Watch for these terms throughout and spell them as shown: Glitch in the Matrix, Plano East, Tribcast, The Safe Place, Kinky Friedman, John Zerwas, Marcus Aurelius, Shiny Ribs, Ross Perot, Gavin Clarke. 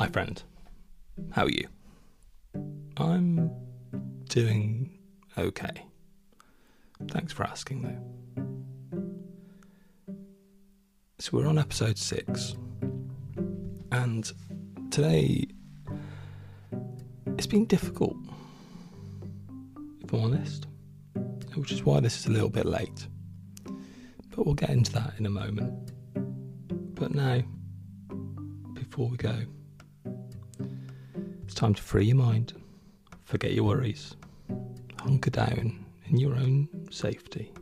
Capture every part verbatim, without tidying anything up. Hi friend, how are you? I'm doing okay. Thanks for asking though. So we're on episode six, and today it's been difficult, if I'm honest, which is why this is a little bit late, but we'll get into that in a moment. But now, before we go, it's time to free your mind, forget your worries, hunker down in your own safety,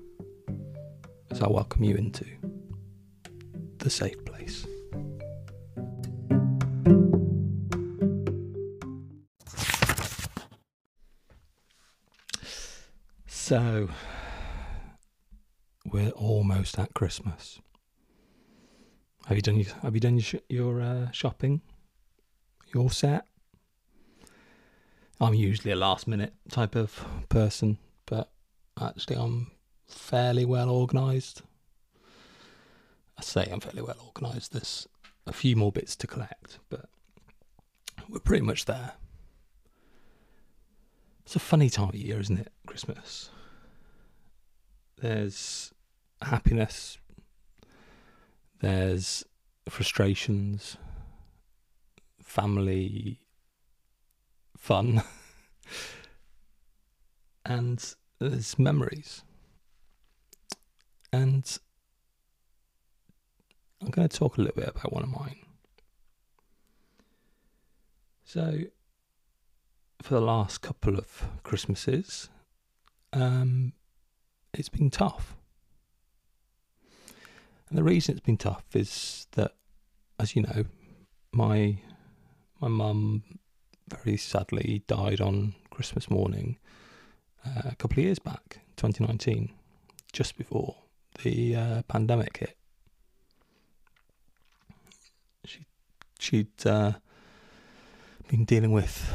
as I welcome you into the safe place. So, we're almost at Christmas. Have you done your, have you done your, sh- your uh, shopping? You all set? I'm usually a last minute type of person, but actually I'm fairly well organised. I say I'm fairly well organised. There's a few more bits to collect, but we're pretty much there. It's a funny time of year, isn't it? Christmas. There's happiness, there's frustrations, family, fun, and there's memories. And I'm going to talk a little bit about one of mine. So, for the last couple of Christmases, Um, it's been tough. And the reason it's been tough is that, as you know, my my mum very sadly died on Christmas morning uh, a couple of years back, twenty nineteen, just before the uh, pandemic hit. She, she'd uh, been dealing with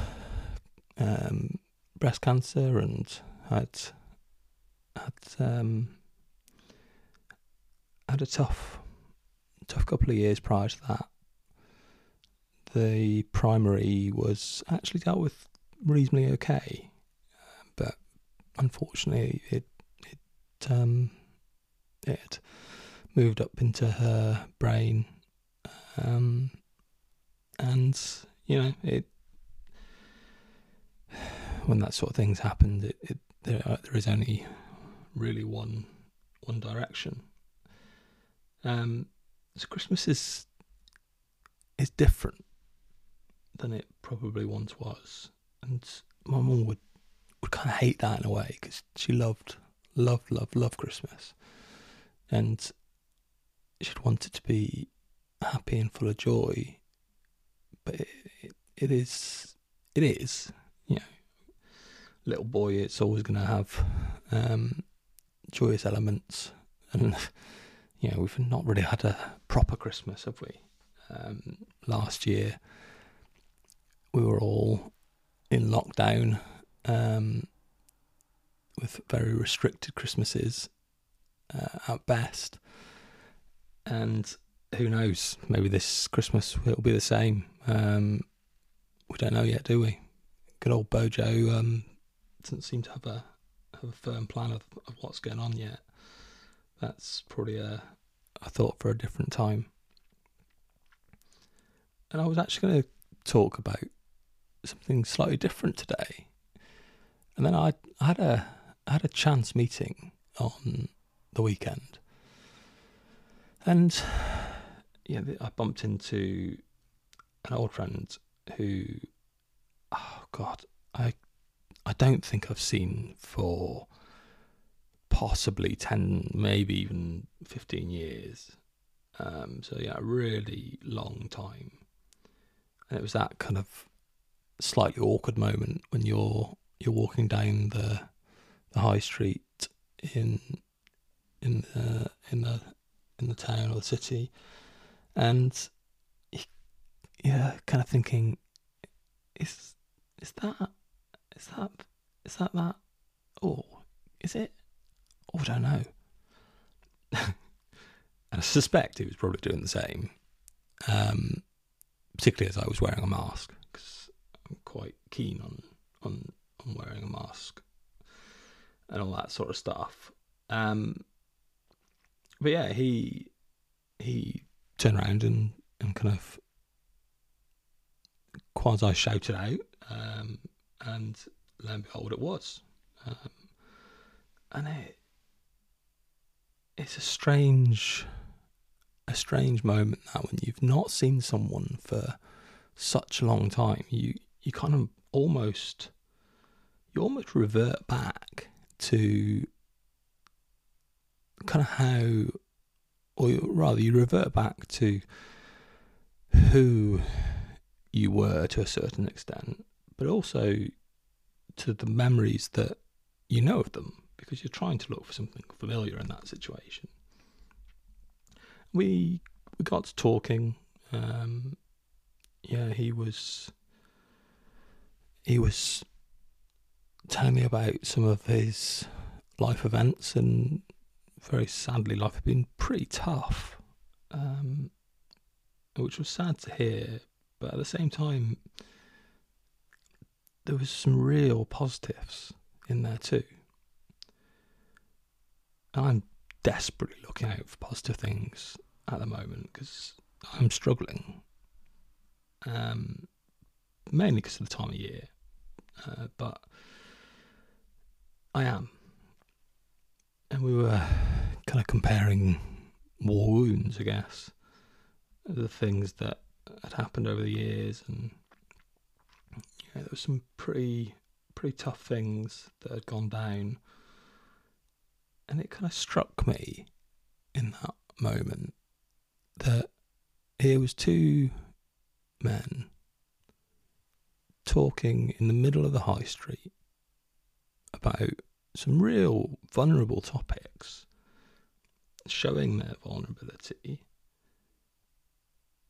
um, breast cancer and had had um, had a tough tough couple of years prior to that. The primary was actually dealt with reasonably okay, but unfortunately it it um, it moved up into her brain, um, and you know it when that sort of thing's happened, it, it There, are, there is only really one, one direction. Um, so Christmas is is different than it probably once was, and my mum would would kind of hate that in a way because she loved, loved, loved, loved Christmas, and she'd wanted to be happy and full of joy, but it it, it is it is you know. Little boy, it's always going to have um, joyous elements, and you know we've not really had a proper Christmas, have we? Um, last year we were all in lockdown um, with very restricted Christmases uh, at best, and who knows? Maybe this Christmas it'll be the same. Um, we don't know yet, do we? Good old Bojo. Um, Doesn't seem to have a have a firm plan of, of what's going on yet. That's probably a, a thought for a different time. And I was actually going to talk about something slightly different today. And then I, I had a I had a chance meeting on the weekend, and yeah, I bumped into an old friend who, oh God, I. I don't think I've seen for possibly ten, maybe even fifteen years. Um, so yeah, a really long time. And it was that kind of slightly awkward moment when you're you're walking down the the high street in in the in the in the town or the city, and yeah, kind of thinking, is is that? Is that, is that that, or oh, is it? Oh, I don't know. And I suspect he was probably doing the same. Um, particularly as I was wearing a mask, because I'm quite keen on, on on wearing a mask and all that sort of stuff. Um, but yeah, he he turned around and, and kind of quasi shouted out, um, and lo and behold, it was. Um, and it it's a strange. A strange moment that when you've not seen someone for such a long time, you you kind of almost you almost revert back to kind of how, or rather you revert back to who you were to a certain extent, but also to the memories that you know of them, because you're trying to look for something familiar in that situation. We we got to talking. Um, yeah, he was he was telling me about some of his life events, and very sadly, life had been pretty tough, um, which was sad to hear. But at the same time, there was some real positives in there too, and I'm desperately looking out for positive things at the moment, because I'm struggling, um, mainly because of the time of year, uh, but I am. And we were kind of comparing war wounds, I guess, the things that had happened over the years, and yeah, there were some pretty pretty tough things that had gone down. And it kind of struck me in that moment that here was two men talking in the middle of the high street about some real vulnerable topics, showing their vulnerability,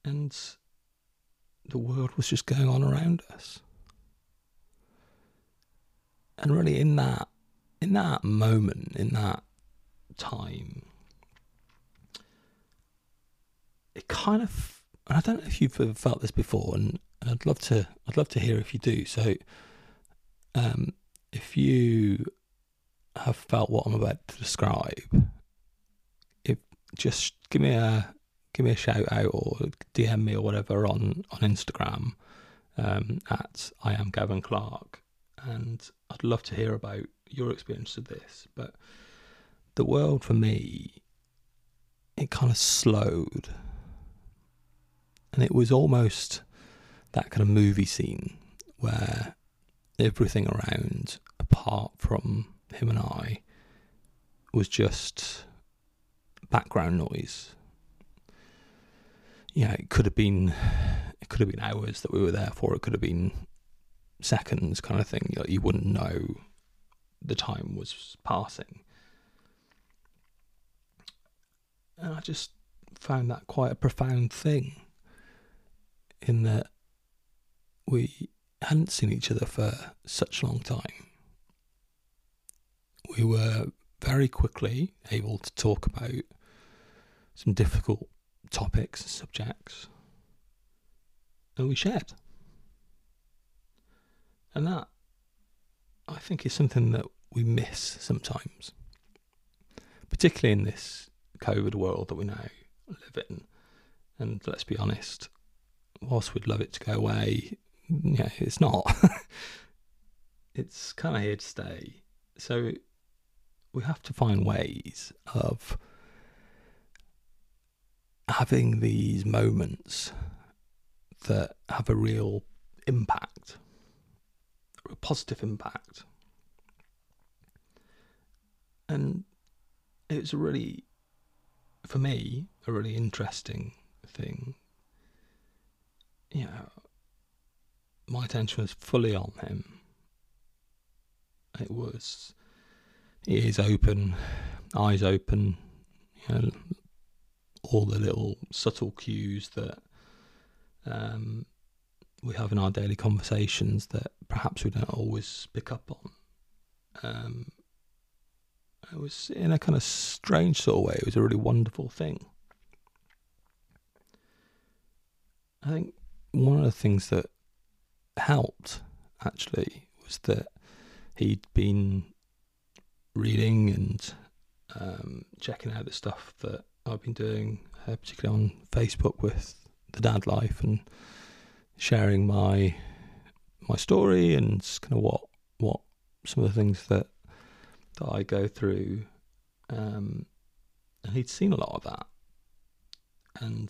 and the world was just going on around us. And really in that In that moment, in that time, it kind of, and I don't know if you've ever felt this before, and, and I'd love to, I'd love to hear if you do. So, um, if you have felt what I'm about to describe, if just give me a, give me a shout out or D M me or whatever on, on Instagram, um, at I am Gavin Clarke, and I'd love to hear about your experience of this. But the world for me, it kind of slowed, and it was almost that kind of movie scene where everything around, apart from him and I, was just background noise. Yeah, it could have been, it could have been hours that we were there for. It could have been seconds, kind of thing. Like, you wouldn't know the time was passing. And I just found that quite a profound thing, in that we hadn't seen each other for such a long time. We were very quickly able to talk about some difficult topics and subjects, and we shared. And that, I think, is something that we miss sometimes, particularly in this COVID world that we now live in. And let's be honest, whilst we'd love it to go away, yeah, it's not. It's kind of here to stay. So we have to find ways of having these moments that have a real impact, a positive impact. And it was a really, for me, a really interesting thing. You know, my attention was fully on him. It was ears open, eyes open, you know, all the little subtle cues that um we have in our daily conversations that perhaps we don't always pick up on. Um, it was, in a kind of strange sort of way, it was a really wonderful thing. I think one of the things that helped actually was that he'd been reading and um, checking out the stuff that I've been doing, uh, particularly on Facebook with The Dad Life, and sharing my my story and kind of what what some of the things that that I go through. Um, and he'd seen a lot of that, and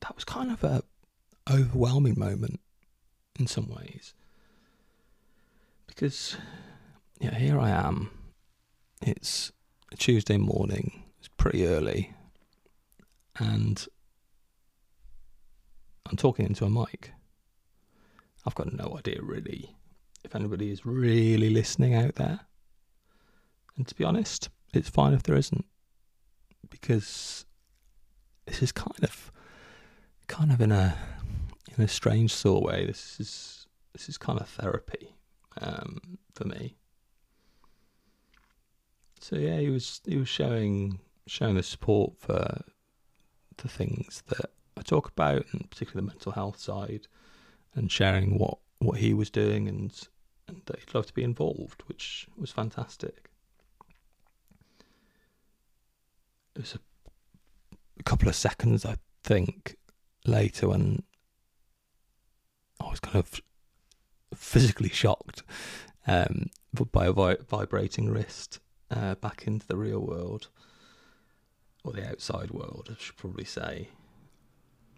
that was kind of a overwhelming moment in some ways, because yeah, here I am. It's a Tuesday morning. It's pretty early, and I'm talking into a mic. I've got no idea really if anybody is really listening out there. And to be honest, it's fine if there isn't, because this is kind of, kind of in a, in a strange sort of way. This is this is kind of therapy um, for me. So yeah, he was he was showing showing the support for the things that I talk about, and particularly the mental health side, and sharing what, what he was doing, and and that he'd love to be involved, which was fantastic. It was a, a couple of seconds, I think, later when I was kind of physically shocked um, by a vi- vibrating wrist uh, back into the real world, or the outside world, I should probably say.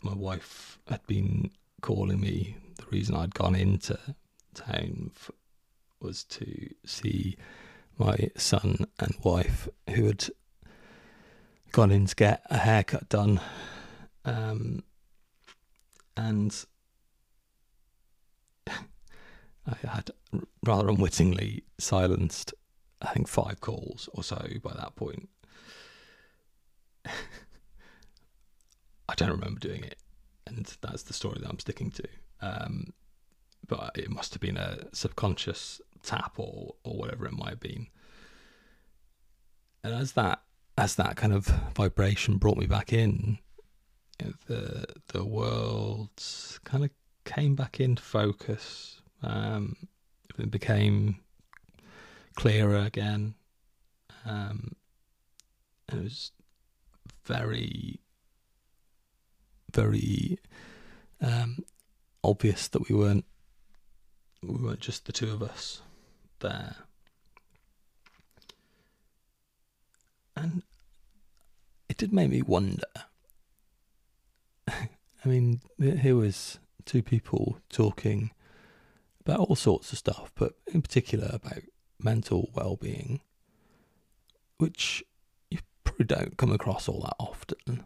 My wife had been calling me. The reason I'd gone into town f- was to see my son and wife, who had gone in to get a haircut done, um, and I had rather unwittingly silenced, I think, five calls or so by that point. I don't remember doing it, and that's the story that I'm sticking to. Um, but it must have been a subconscious tap or or whatever it might have been. And as that as that kind of vibration brought me back in, you know, the the world kind of came back into focus. Um, it became clearer again. Um, it was very. very um, obvious that we weren't we weren't just the two of us there. And it did make me wonder. I mean, here was two people talking about all sorts of stuff, but in particular about mental well-being, which you probably don't come across all that often.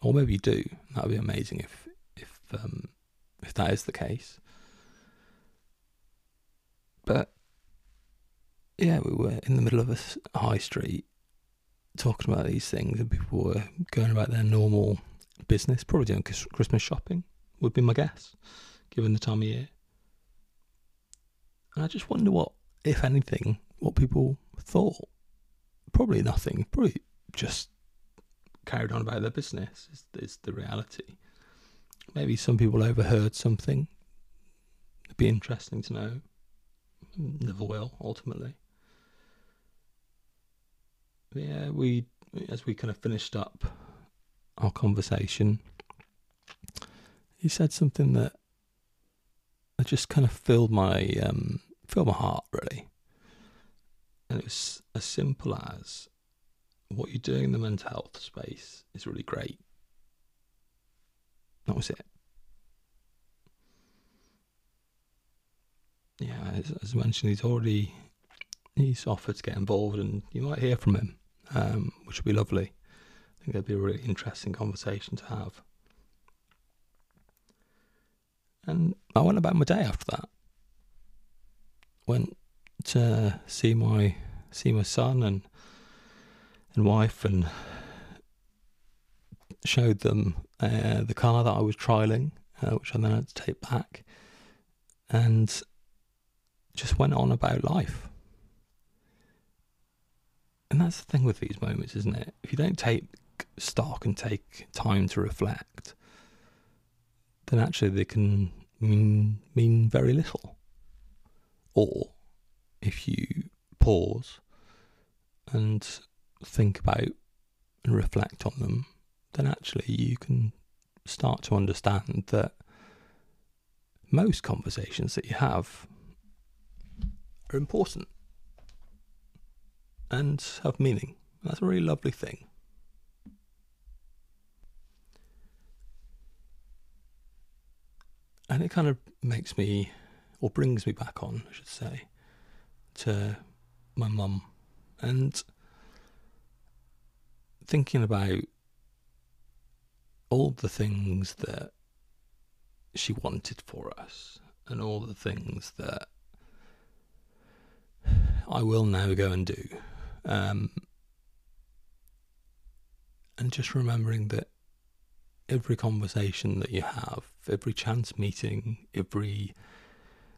Or maybe you do. That would be amazing if if um, if that is the case. But yeah, we were in the middle of a high street talking about these things, and people were going about their normal business, probably doing Christmas shopping, would be my guess, given the time of year. And I just wonder what, if anything, what people thought. Probably nothing. Probably just carried on about their business is, is the reality. Maybe some people overheard something. It'd be interesting to know. Never will, ultimately. But yeah, we as we kind of finished up our conversation, he said something that just kind of filled my um, filled my heart, really. And it was as simple as, what you're doing in the mental health space is really great. That was it. Yeah, as, as I mentioned, he's already he's offered to get involved, and you might hear from him, um, which would be lovely. I think that'd be a really interesting conversation to have. And I went about my day after that. Went to see my see my son and. and wife, and showed them uh, the car that I was trialling, uh, which I then had to take back, and just went on about life. And that's the thing with these moments, isn't it? If you don't take stock and take time to reflect, then actually they can mean, mean very little. Or if you pause and think about and reflect on them, then actually you can start to understand that most conversations that you have are important and have meaning. That's a really lovely thing. And it kind of makes me, or brings me back on, I should say, to my mum. And thinking about all the things that she wanted for us and all the things that I will now go and do. Um, and just remembering that every conversation that you have, every chance meeting, every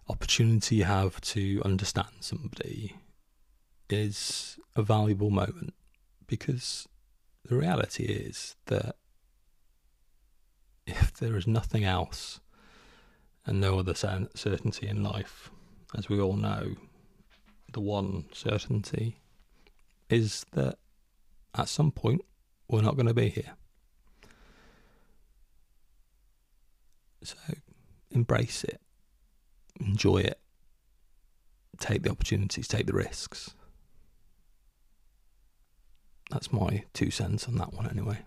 opportunity you have to understand somebody is a valuable moment, because the reality is that if there is nothing else and no other certainty in life, as we all know, the one certainty is that at some point we're not going to be here. So embrace it, enjoy it, take the opportunities, take the risks. That's my two cents on that one anyway.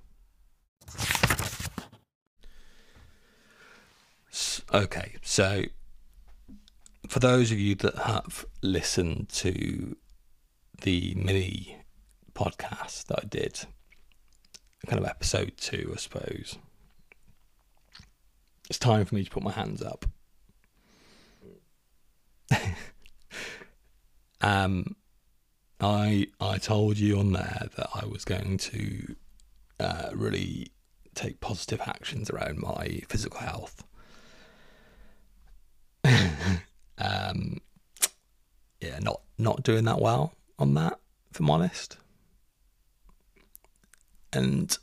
Okay, so for those of you that have listened to the mini podcast that I did, kind of episode two, I suppose, it's time for me to put my hands up. um... I I told you on there that I was going to uh, really take positive actions around my physical health. um, yeah, not not doing that well on that, if I'm honest. And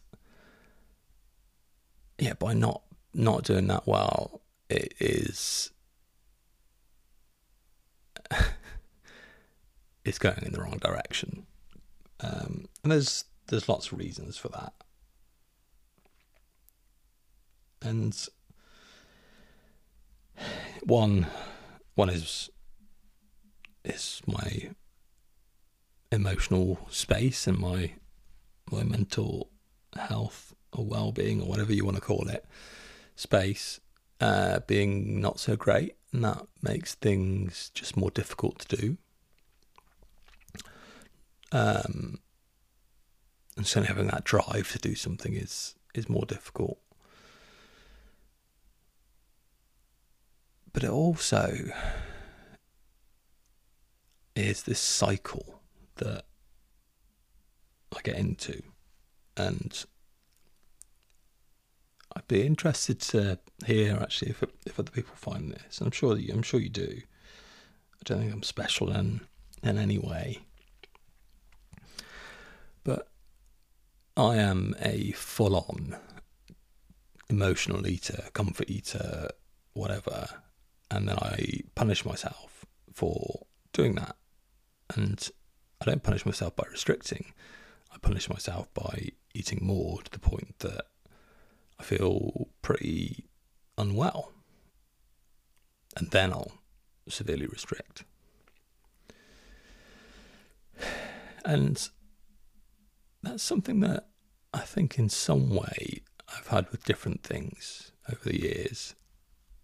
yeah, by not not doing that well, it is. It's going in the wrong direction. Um, and there's there's lots of reasons for that. And one one is is my emotional space and my my mental health or well-being, or whatever you want to call it, space uh, being not so great, and that makes things just more difficult to do. Um, and certainly having that drive to do something is, is more difficult. But it also is this cycle that I get into. And I'd be interested to hear, actually, if if other people find this. I'm sure that you, I'm sure you do. I don't think I'm special in, in any way. But I am a full-on emotional eater, comfort eater, whatever. And then I punish myself for doing that. And I don't punish myself by restricting. I punish myself by eating more, to the point that I feel pretty unwell. And then I'll severely restrict. And that's something that I think in some way I've had with different things over the years.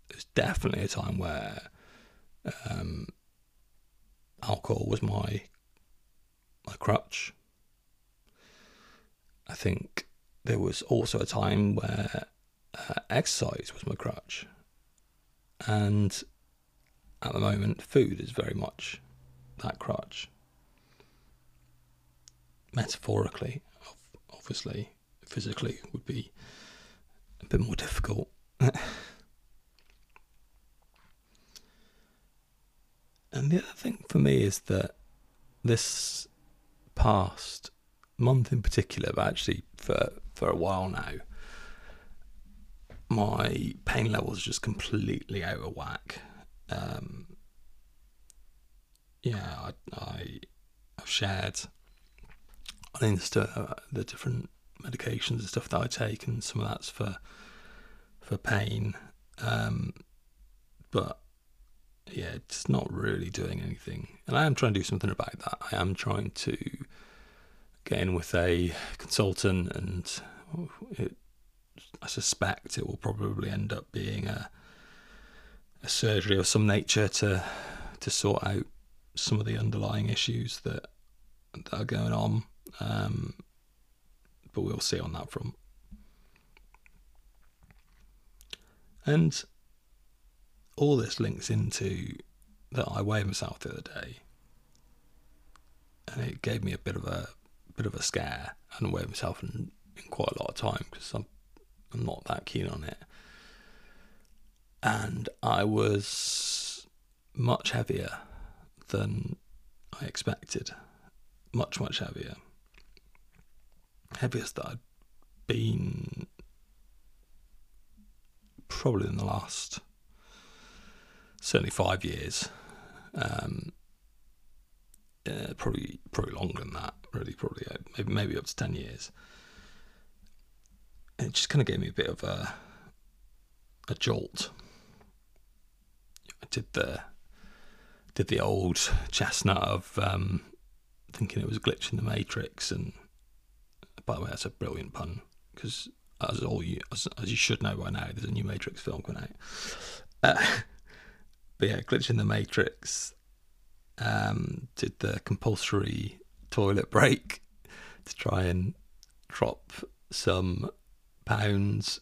There's definitely a time where um, alcohol was my my crutch. I think there was also a time where uh, exercise was my crutch. And at the moment, food is very much that crutch. Metaphorically, obviously, physically would be a bit more difficult. And the other thing for me is that this past month in particular, but actually for, for a while now, my pain levels just completely out of whack. Um, yeah, I, I, I've shared on Insta the different medications and stuff that I take, and some of that's for for pain. Um, but yeah, it's not really doing anything. And I am trying to do something about that. I am trying to get in with a consultant, and it, I suspect it will probably end up being a a surgery of some nature to to sort out some of the underlying issues that, that are going on. Um, but we'll see on that front. And all this links into that I weighed myself the other day, and it gave me a bit of a bit of a scare. I hadn't weighed myself in, in quite a lot of time because I'm I'm not that keen on it, and I was much heavier than I expected, much much heavier, heaviest that I'd been probably in the last certainly five years, um, uh, probably probably longer than that, really, probably maybe, maybe up to ten years. And it just kind of gave me a bit of a a jolt. I did the did the old chestnut of um, thinking it was a glitch in the Matrix, and by the way, that's a brilliant pun, because as all you as, as you should know by now, there's a new Matrix film coming out. Uh, but yeah, Glitch in the Matrix um, did the compulsory toilet break to try and drop some pounds,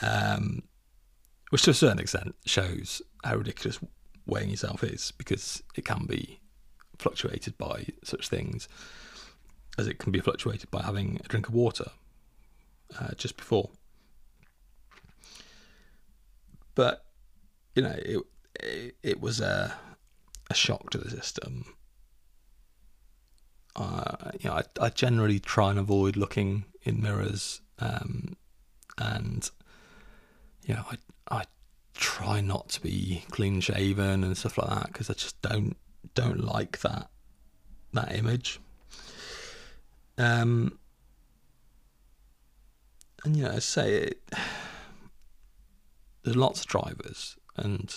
um, which to a certain extent shows how ridiculous weighing yourself is, because it can be fluctuated by such things as it can be fluctuated by having a drink of water uh, just before. But, you know, it it, it was a, a shock to the system. Uh, you know, I, I generally try and avoid looking in mirrors, um, and, you know, I I try not to be clean shaven and stuff like that, because I just don't don't like that that image. Um, and, you know, I say it, there's lots of drivers, and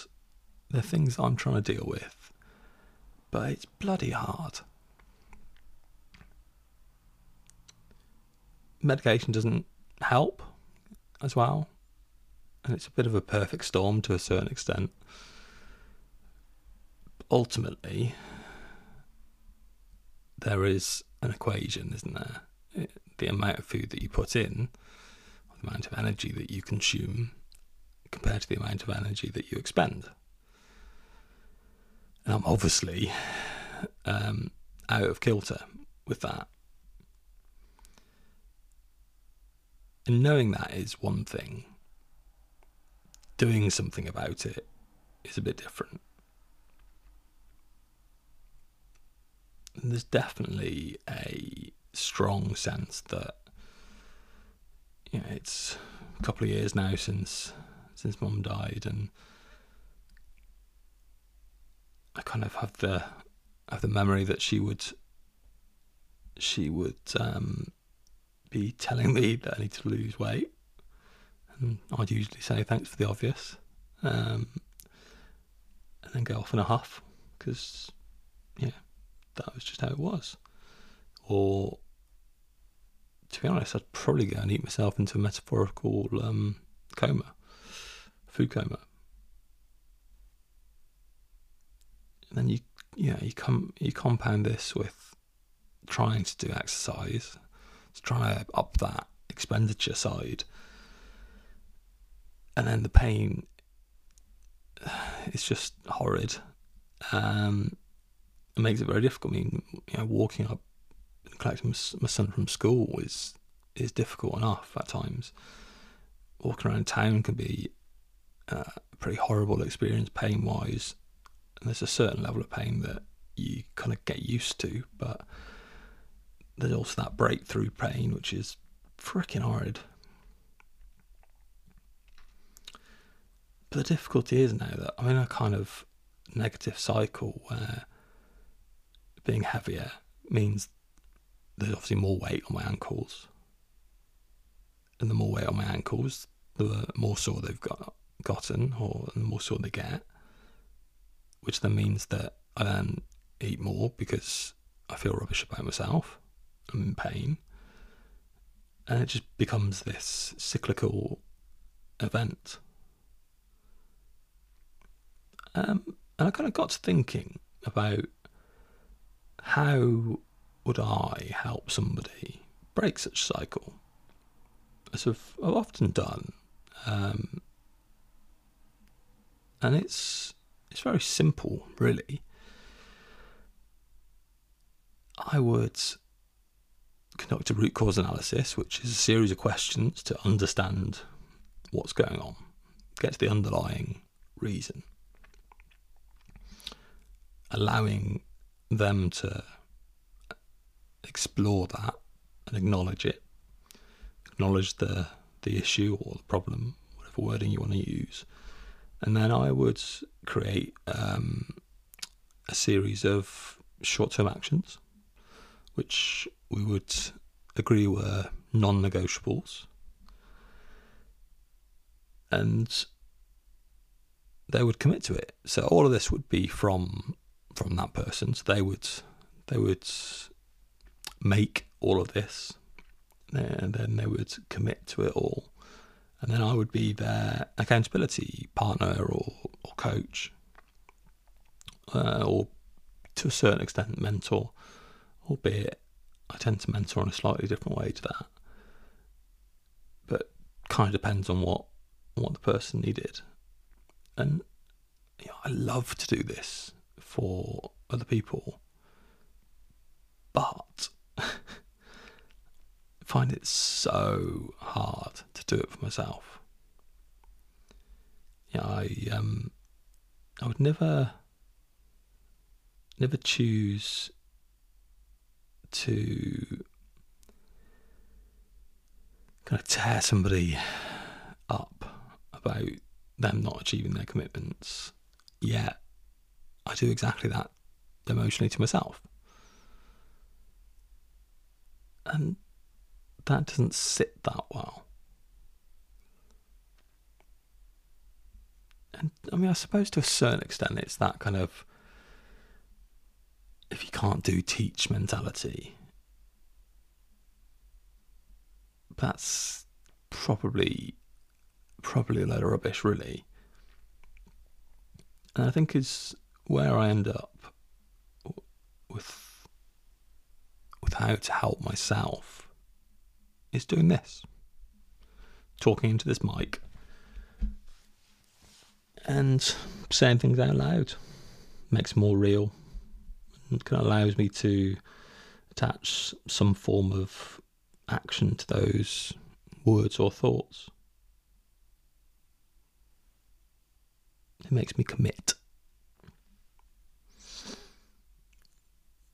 they're things I'm trying to deal with, but it's bloody hard. Medication doesn't help as well, and it's a bit of a perfect storm to a certain extent. But ultimately, there is an equation, isn't there? It, the amount of food that you put in, or the amount of energy that you consume, compared to the amount of energy that you expend. And I'm obviously um, out of kilter with that. And knowing that is one thing. Doing something about it is a bit different. And there's definitely a strong sense that, you know, it's a couple of years now since since Mum died, and I kind of have the have the memory that she would she would um, be telling me that I need to lose weight, and I'd usually say thanks for the obvious, um, and then go off in a huff, because yeah, that was just how it was. Or, to be honest, I'd probably go and eat myself into a metaphorical um, coma, food coma. And then you, yeah, you come, you compound this with trying to do exercise, to try to up that expenditure side, and then the pain is just horrid. Um, it makes it very difficult. I mean, you know, walking up and collecting my son from school is is difficult enough at times. Walking around town can be a pretty horrible experience, pain-wise, and there's a certain level of pain that you kind of get used to, but there's also that breakthrough pain, which is freaking horrid. But the difficulty is now that I'm in a kind of negative cycle where being heavier means there's obviously more weight on my ankles. And the more weight on my ankles, the more sore they've got, gotten, or the more sore they get. Which then means that I then eat more because I feel rubbish about myself. I'm in pain. And it just becomes this cyclical event. Um, and I kind of got to thinking about how would I help somebody break such a cycle? As I've, I've often done. Um, and it's it's very simple, really. I would conduct a root cause analysis, which is a series of questions to understand what's going on, get to the underlying reason, allowing them to explore that and acknowledge it, acknowledge the, the issue or the problem, whatever wording you want to use. And then I would create um, a series of short-term actions, which we would agree were non-negotiables. And they would commit to it. So all of this would be from from that person. So they would they would make all of this, and then they would commit to it all. And then I would be their accountability partner or, or coach, uh, or to a certain extent mentor, albeit I tend to mentor in a slightly different way to that. But kind of depends on what what the person needed. And you know, I love to do this for other people, but I find it so hard to do it for myself. Yeah, you know, I um, I would never, never choose to kind of tear somebody up about them not achieving their commitments, yet I do exactly that emotionally to myself. And that doesn't sit that well. And I mean, I suppose to a certain extent it's that kind of if you can't do, teach mentality. That's probably probably a load of rubbish, really. And I think is where I end up with with how to help myself is doing this, talking into this mic and saying things out loud. Makes it more real and kind of allows me to attach some form of action to those words or thoughts. It makes me commit.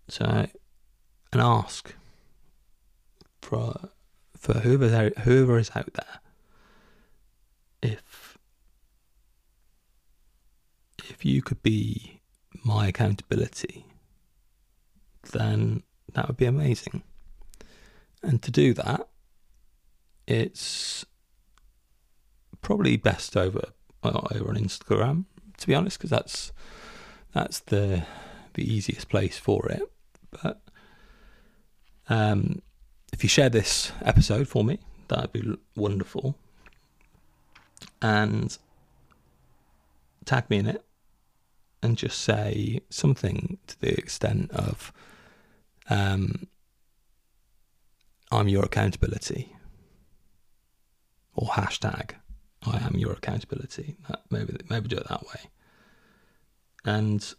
So, and ask for for whoever whoever is out there, if if you could be my accountability, then that would be amazing. And to do that, it's probably best over over on Instagram, to be honest, because that's that's the the easiest place for it. But um, if you share this episode for me, that'd be wonderful. And tag me in it and just say something to the extent of um, I'm your accountability, or hashtag I am your accountability. That, maybe maybe do it that way. And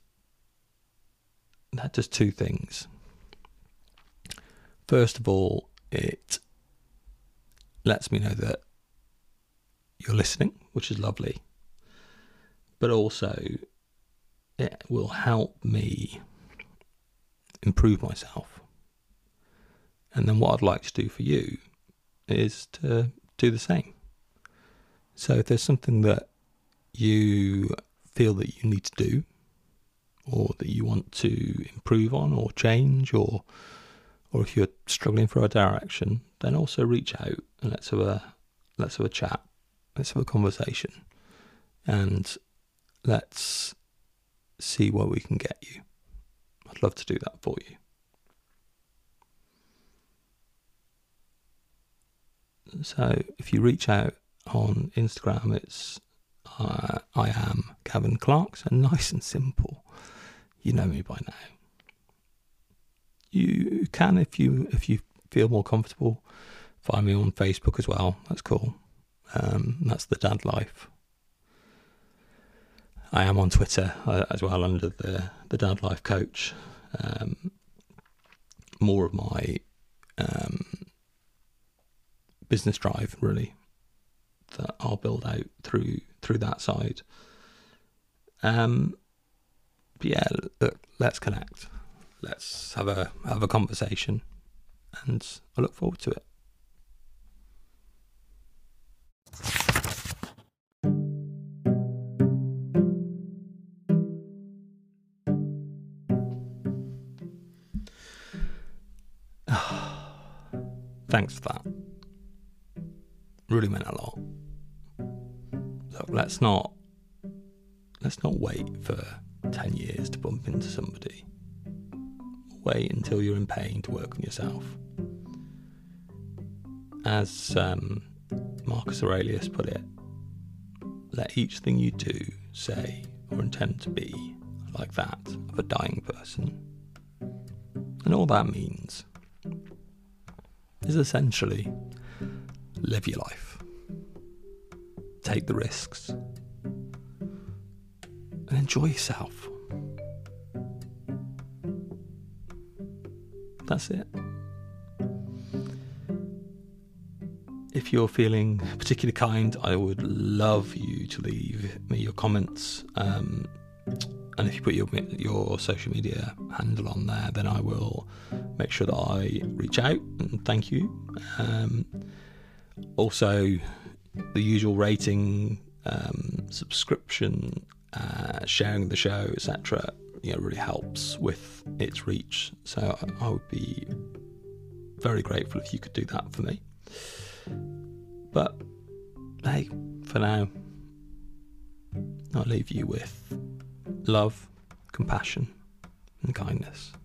that does two things. First of all, it lets me know that you're listening, which is lovely. But also, it will help me improve myself. And then what I'd like to do for you is to do the same. So if there's something that you feel that you need to do, or that you want to improve on or change, or or if you're struggling for a direction, then also reach out and let's have a let's have a chat, let's have a conversation, and let's see where we can get you. I'd love to do that for you. So if you reach out on Instagram, it's uh, I am Gavin Clarke, so nice and simple. You know me by now. You can, if you if you feel more comfortable, find me on Facebook as well. That's cool. Um, that's The Dad Life. I am on Twitter as well under the the Dad Life Coach. Um, more of my um, business drive, really, that I'll build out through through that side. Um, but yeah, look, let's connect. Let's have a have a conversation, and I look forward to it. Thanks for that. Really meant a lot. Look, let's not let's not wait for ten years to bump into somebody. Wait until you're in pain to work on yourself. As um, Marcus Aurelius put it, let each thing you do, say, or intend to be like that of a dying person. And all that means is essentially live your life, take the risks, and enjoy yourself. That's it. If you're feeling particularly kind, I would love you to leave me your comments. Um, and if you put your, your social media handle on there, then I will make sure that I reach out and thank you. Um, also, the usual rating, um, subscription, uh, sharing the show, et cetera, you know, really helps with its reach. So I would be very grateful if you could do that for me. But hey, for now, I'll leave you with love, compassion, and kindness.